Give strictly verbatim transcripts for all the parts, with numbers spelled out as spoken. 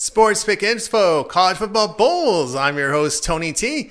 Sports Pick Info, College Football Bowls. I'm your host, Tony T,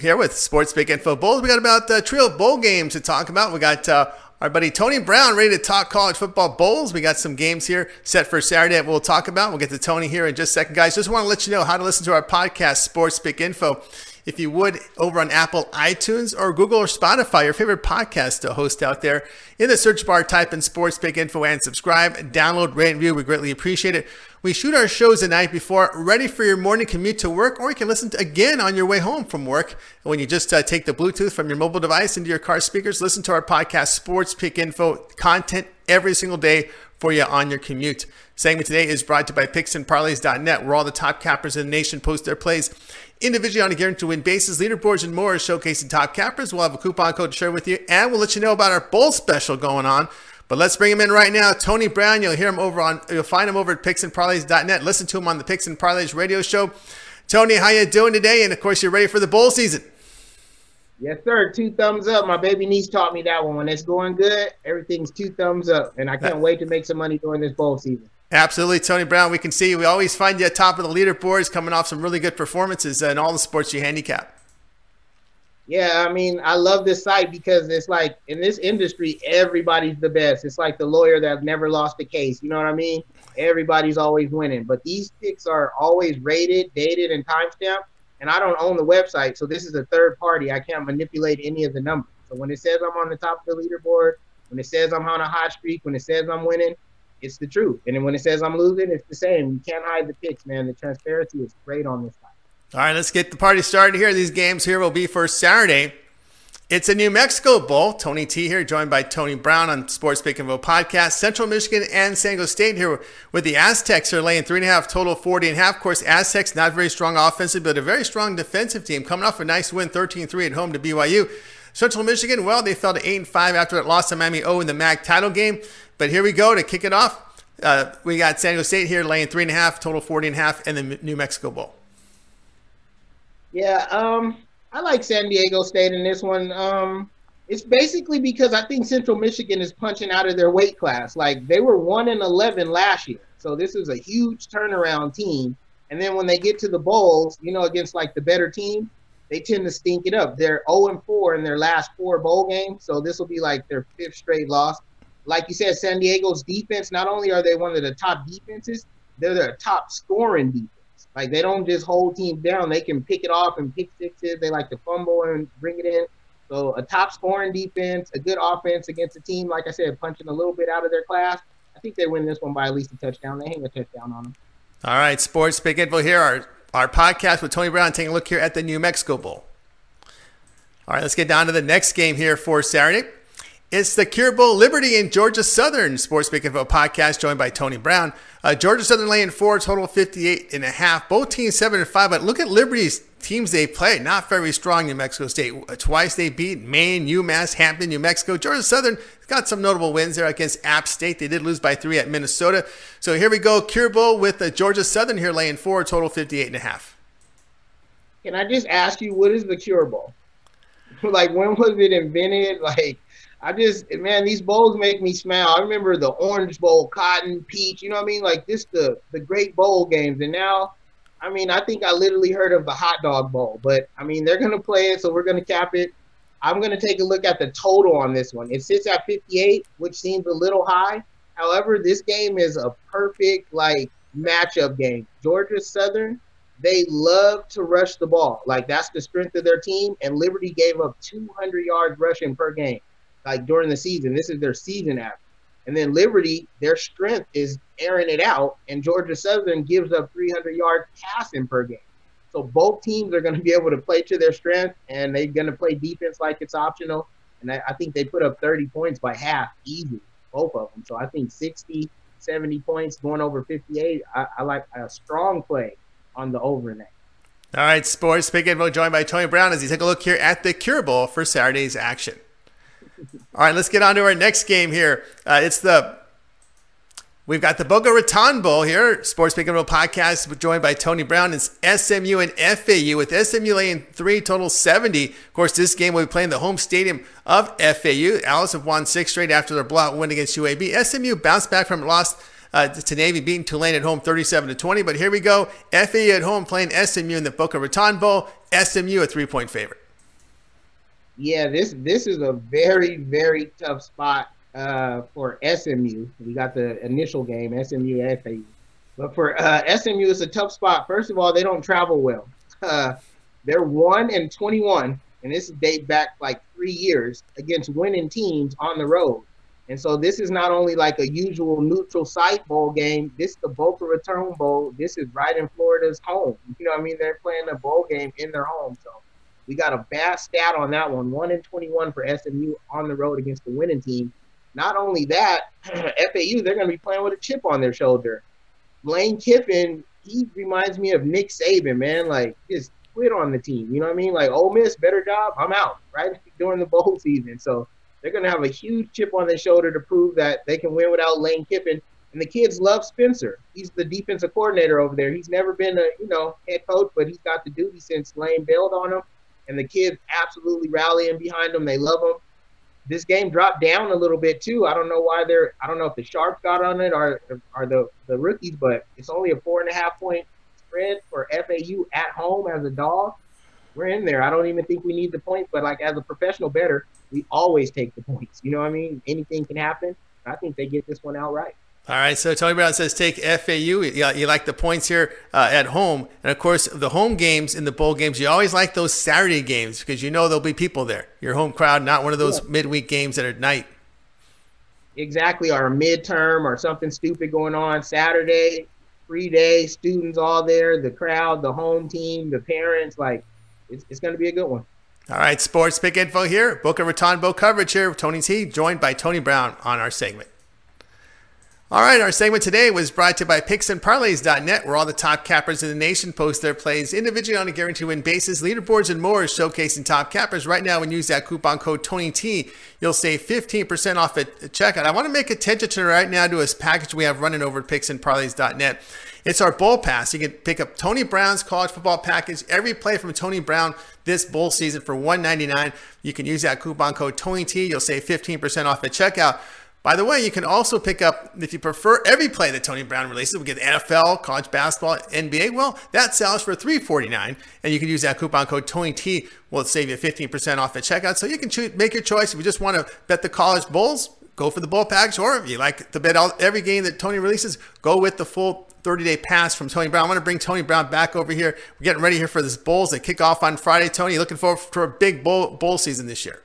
here with Sports Pick Info Bowls. We got about the trio of bowl games to talk about. We got uh, our buddy Tony Brown ready to talk college football bowls. We got some games here set for Saturday that we'll talk about. We'll get to Tony here in just a second, guys. Just want to let you know how to listen to our podcast, Sports Pick Info. If you would, over on Apple, iTunes, or Google or Spotify, your favorite podcast to host out there. In the search bar, type in Sports Pick Info and subscribe. Download, rate, and view. We greatly appreciate it. We shoot our shows the night before, ready for your morning commute to work, or you can listen to again on your way home from work. When you just uh, take the Bluetooth from your mobile device into your car speakers, listen to our podcast, Sports Pick Info, content every single day for you on your commute. Segment today is brought to you by Picks and Parlays dot net, where all the top cappers in the nation post their plays individually on a guaranteed-to-win basis. Leaderboards and more showcasing top cappers. We'll have a coupon code to share with you, and we'll let you know about our bowl special going on. But let's bring him in right now, Tony Brown. You'll hear him over on, you'll find him over at Picks and Parlays dot net. Listen to him on the Picks and Parlays radio show. Tony, how you doing today? And of course, you're ready for the bowl season. Yes, sir. Two thumbs up. My baby niece taught me that one. When it's going good, everything's two thumbs up, and I can't wait to make some money during this bowl season. Absolutely, Tony Brown. We can see you. We always find you at top of the leaderboards, coming off some really good performances in all the sports you handicap. Yeah, I mean, I love this site because it's like, in this industry, everybody's the best. It's like the lawyer that never lost a case. You know what I mean? Everybody's always winning. But these picks are always rated, dated, and timestamped. And I don't own the website, so this is a third party. I can't manipulate any of the numbers. So when it says I'm on the top of the leaderboard, when it says I'm on a hot streak, when it says I'm winning, it's the truth. And then when it says I'm losing, it's the same. You can't hide the picks, man. The transparency is great on this site. All right, let's get the party started here. These games here will be for Saturday. It's a New Mexico Bowl. Tony T here, joined by Tony Brown on Sports Pick and Vote podcast. Central Michigan and San Diego State here with the Aztecs are laying three and a half, total forty and a half. Of course, Aztecs not very strong offensively, but a very strong defensive team coming off a nice win, thirteen three at home to B Y U. Central Michigan, well, they fell to eight and five after that loss to Miami O in the M A C title game. But here we go to kick it off. Uh, we got San Diego State here laying three and a half, total forty and a half, and the New Mexico Bowl. Yeah, um, I like San Diego State in this one. Um, it's basically because I think Central Michigan is punching out of their weight class. Like, they were one and eleven last year. So this is a huge turnaround team. And then when they get to the bowls, you know, against, like, the better team, they tend to stink it up. They're oh and four in their last four bowl games. So this will be, like, their fifth straight loss. Like you said, San Diego's defense, not only are they one of the top defenses, they're their top scoring defense. Like, they don't just hold teams down. They can pick it off and pick sixes. They like to fumble and bring it in. So a top scoring defense, a good offense against a team, like I said, punching a little bit out of their class. I think they win this one by at least a touchdown. They hang a touchdown on them. All right, Sports Pick Info here. Our, our podcast with Tony Brown taking a look here at the New Mexico Bowl. All right, let's get down to the next game here for Saturday. It's the Cure Bowl, Liberty and Georgia Southern. Sports Pick Info podcast joined by Tony Brown. Uh, Georgia Southern laying four, total fifty-eight and a half. Both teams seven and five, but look at Liberty's teams they play. Not very strong. New Mexico State, twice they beat Maine, UMass, Hampton, New Mexico. Georgia Southern got some notable wins there against App State. They did lose by three at Minnesota. So here we go, Cure Bowl with uh, Georgia Southern here laying four, total fifty-eight and a half. Can I just ask you, what is the Cure Bowl? Like, when was it invented? Like, I just, man, these bowls make me smile. I remember the Orange Bowl, Cotton, Peach, you know what I mean? Like, this the the great bowl games. And now, I mean, I think I literally heard of the Hot Dog Bowl. But, I mean, they're going to play it, so we're going to cap it. I'm going to take a look at the total on this one. It sits at fifty-eight, which seems a little high. However, this game is a perfect, like, matchup game. Georgia Southern, they love to rush the ball. Like, that's the strength of their team. And Liberty gave up two hundred yards rushing per game. Like, during the season, this is their season average. And then Liberty, their strength is airing it out, and Georgia Southern gives up three hundred yards passing per game. So both teams are going to be able to play to their strength, and they're going to play defense like it's optional. And I, I think they put up thirty points by half, easy, both of them. So I think sixty, seventy points going over fifty-eight. I, I like a strong play on the over net. All right, Sports Pick Info joined by Tony Brown as he take a look here at the Cure Bowl for Saturday's action. All right, let's get on to our next game here. Uh, it's the we've got the Boca Raton Bowl here. Sports Pick and Roll podcast joined by Tony Brown. It's S M U and F A U with S M U laying three, total seventy. Of course, this game will be playing the home stadium of F A U. Owls have won six straight after their blowout win against U A B. S M U bounced back from a loss uh, to Navy, beating Tulane at home thirty-seven to twenty. But here we go. F A U at home playing S M U in the Boca Raton Bowl. S M U a three-point favorite. Yeah, this this is a very, very tough spot uh, for S M U. We got the initial game, S M U and F A U. But for uh, S M U, it's a tough spot. First of all, they don't travel well. Uh, they're one and twenty-one, and this dates back like three years against winning teams on the road. And so this is not only like a usual neutral site bowl game. This is the Boca Raton Bowl. This is right in Florida's home. You know what I mean? They're playing a bowl game in their home. So we got a bad stat on that one, one and twenty-one for S M U on the road against the winning team. Not only that, F A U, they're going to be playing with a chip on their shoulder. Lane Kiffin, he reminds me of Nick Saban, man. Like, just quit on the team. You know what I mean? Like, Ole Miss, better job, I'm out, right? During the bowl season. So they're going to have a huge chip on their shoulder to prove that they can win without Lane Kiffin. And the kids love Spencer. He's the defensive coordinator over there. He's never been a, you know, head coach, but he's got the duty since Lane bailed on him. And the kids absolutely rallying behind him. They love him. This game dropped down a little bit too. I don't know why they're – I don't know if the Sharps got on it or, or the, the rookies, but it's only a four and a half point spread for F A U at home as a dog. We're in there. I don't even think we need the points, but, like, as a professional bettor, we always take the points. You know what I mean? Anything can happen. I think they get this one outright. All right, so Tony Brown says take F A U. You, you like the points here uh, at home. And, of course, the home games in the bowl games, you always like those Saturday games because you know there'll be people there. Your home crowd, not one of those yeah. midweek games that are at night. Exactly, or a midterm or something stupid going on Saturday, free day, students all there, the crowd, the home team, the parents. Like, it's, it's going to be a good one. All right, sports pick info here. Boca Raton Bowl coverage here. Tony T, joined by Tony Brown on our segment. All right, our segment today was brought to you by Picks and Parlays dot net, where all the top cappers in the nation post their plays individually on a guaranteed win basis. Leaderboards and more is showcasing top cappers. Right now, when you use that coupon code Tony T, you'll save fifteen percent off at checkout. I want to make attention to right now to a package we have running over at Picks and Parlays dot net. It's our bowl pass. You can pick up Tony Brown's college football package, every play from Tony Brown this bowl season for one ninety-nine. You can use that coupon code Tony T. You'll save fifteen percent off at checkout. By the way, you can also pick up, if you prefer, every play that Tony Brown releases. We get the N F L, college basketball, N B A. Well, that sells for three forty-nine, and you can use that coupon code Tony T. Will save you fifteen percent off at checkout. So you can choose, make your choice. If you just want to bet the college bowls, go for the bowl package. Or if you like to bet all, every game that Tony releases, go with the full thirty-day pass from Tony Brown. I want to bring Tony Brown back over here. We're getting ready here for this bowls that kick off on Friday. Tony, looking forward to a big bowl bowl season this year.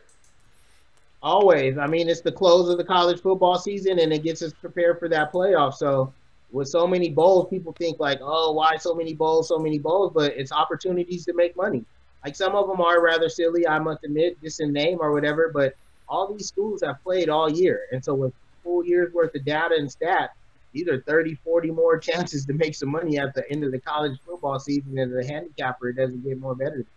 Always. I mean, it's the close of the college football season, and it gets us prepared for that playoff. So with so many bowls, people think like, oh, why so many bowls, so many bowls? But it's opportunities to make money. Like, some of them are rather silly, I must admit, just in name or whatever. But all these schools have played all year. And so with a full year's worth of data and stats, these are thirty, forty more chances to make some money at the end of the college football season. And as a handicapper, it doesn't get more better. It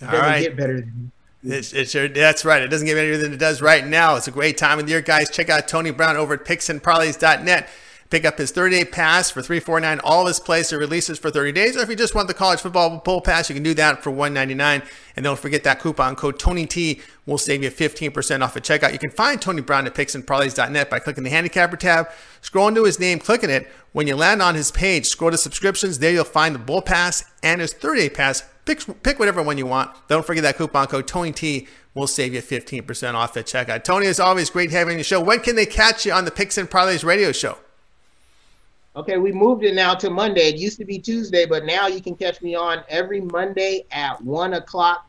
doesn't all right. get better than you. It, it sure, that's right. It doesn't get better than it does right now. It's a great time of the year, guys. Check out Tony Brown over at Picks and Parlays dot net. Pick up his thirty-day pass for three forty-nine. All his plays are releases for thirty days. Or if you just want the college football bowl pass, you can do that for one ninety-nine. And don't forget that coupon code Tony T will save you fifteen percent off at checkout. You can find Tony Brown at Picks and Parlays dot net by clicking the handicapper tab, scrolling to his name, clicking it. When you land on his page, scroll to subscriptions. There you'll find the bowl pass and his thirty-day pass. Pick, pick whatever one you want. Don't forget that coupon code Tony T will save you fifteen percent off at checkout. Tony, it's always great having you on the show. When can they catch you on the Picks and Parlays radio show? Okay, we moved it now to Monday. It used to be Tuesday, but now you can catch me on every Monday at one o'clock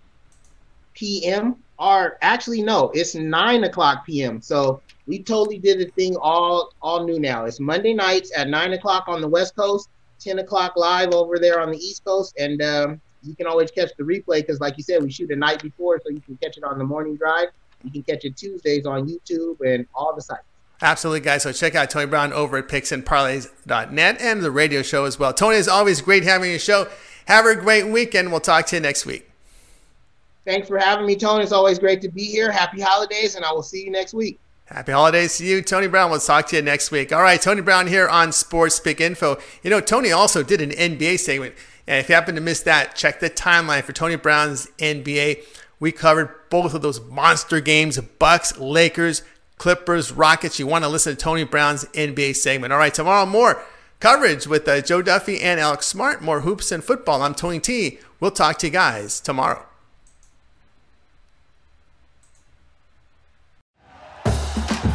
p m Or actually, no, it's nine o'clock p m So we totally did the thing all, all new now. It's Monday nights at nine o'clock on the West Coast, ten o'clock live over there on the East Coast, and um, – you can always catch the replay because, like you said, we shoot the night before, so you can catch it on the morning drive. You can catch it Tuesdays on YouTube and all the sites. Absolutely, guys. So check out Tony Brown over at Picks and Parlays dot net and the radio show as well. Tony, it's always great having your show. Have a great weekend. We'll talk to you next week. Thanks for having me, Tony. It's always great to be here. Happy holidays, and I will see you next week. Happy holidays to you, Tony Brown. We'll talk to you next week. All right, Tony Brown here on Sports Pick Info. You know, Tony also did an N B A segment. And if you happen to miss that, check the timeline for Tony Brown's N B A. We covered both of those monster games, Bucks, Lakers, Clippers, Rockets. You want to listen to Tony Brown's N B A segment. All right, tomorrow more coverage with uh, Joe Duffy and Alex Smart. More hoops and football. I'm Tony T. We'll talk to you guys tomorrow.